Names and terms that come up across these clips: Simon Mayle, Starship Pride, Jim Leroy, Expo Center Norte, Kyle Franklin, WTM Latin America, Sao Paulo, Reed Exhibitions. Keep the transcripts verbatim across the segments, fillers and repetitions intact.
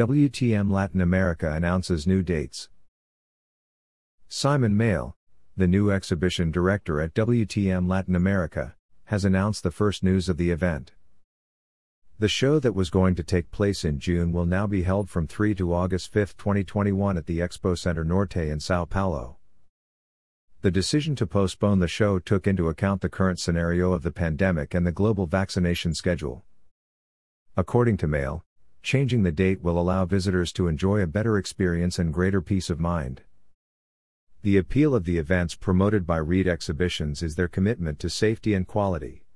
W T M Latin America announces new dates. Simon Mayle, the new exhibition director at W T M Latin America, has announced the first news of the event. The show that was going to take place in June will now be held from three to August fifth, twenty twenty-one at the Expo Center Norte in Sao Paulo. The decision to postpone the show took into account the current scenario of the pandemic and the global vaccination schedule. According to Mayle, changing the date will allow visitors to enjoy a better experience and greater peace of mind. The appeal of the events promoted by Reed Exhibitions is their commitment to safety and quality.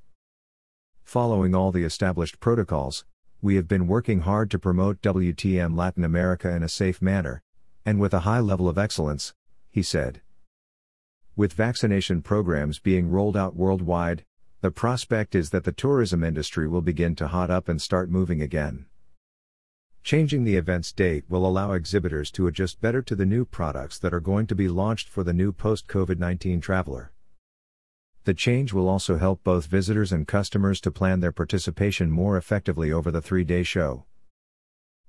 Following all the established protocols, we have been working hard to promote W T M Latin America in a safe manner, and with a high level of excellence, he said. With vaccination programs being rolled out worldwide, the prospect is that the tourism industry will begin to hot up and start moving again. Changing the event's date will allow exhibitors to adjust better to the new products that are going to be launched for the new post-COVID nineteen traveler. The change will also help both visitors and customers to plan their participation more effectively over the three-day show.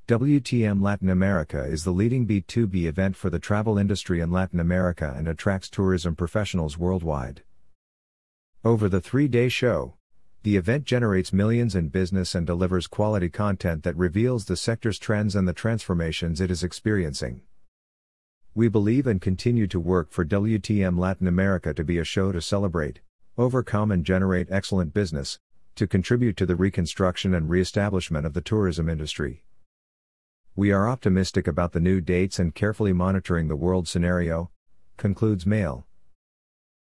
W T M Latin America is the leading B two B event for the travel industry in Latin America and attracts tourism professionals worldwide. Over the three-day show, the event generates millions in business and delivers quality content that reveals the sector's trends and the transformations it is experiencing. We believe and continue to work for W T M Latin America to be a show to celebrate, overcome and generate excellent business, to contribute to the reconstruction and reestablishment of the tourism industry. We are optimistic about the new dates and carefully monitoring the world scenario, concludes Mayle.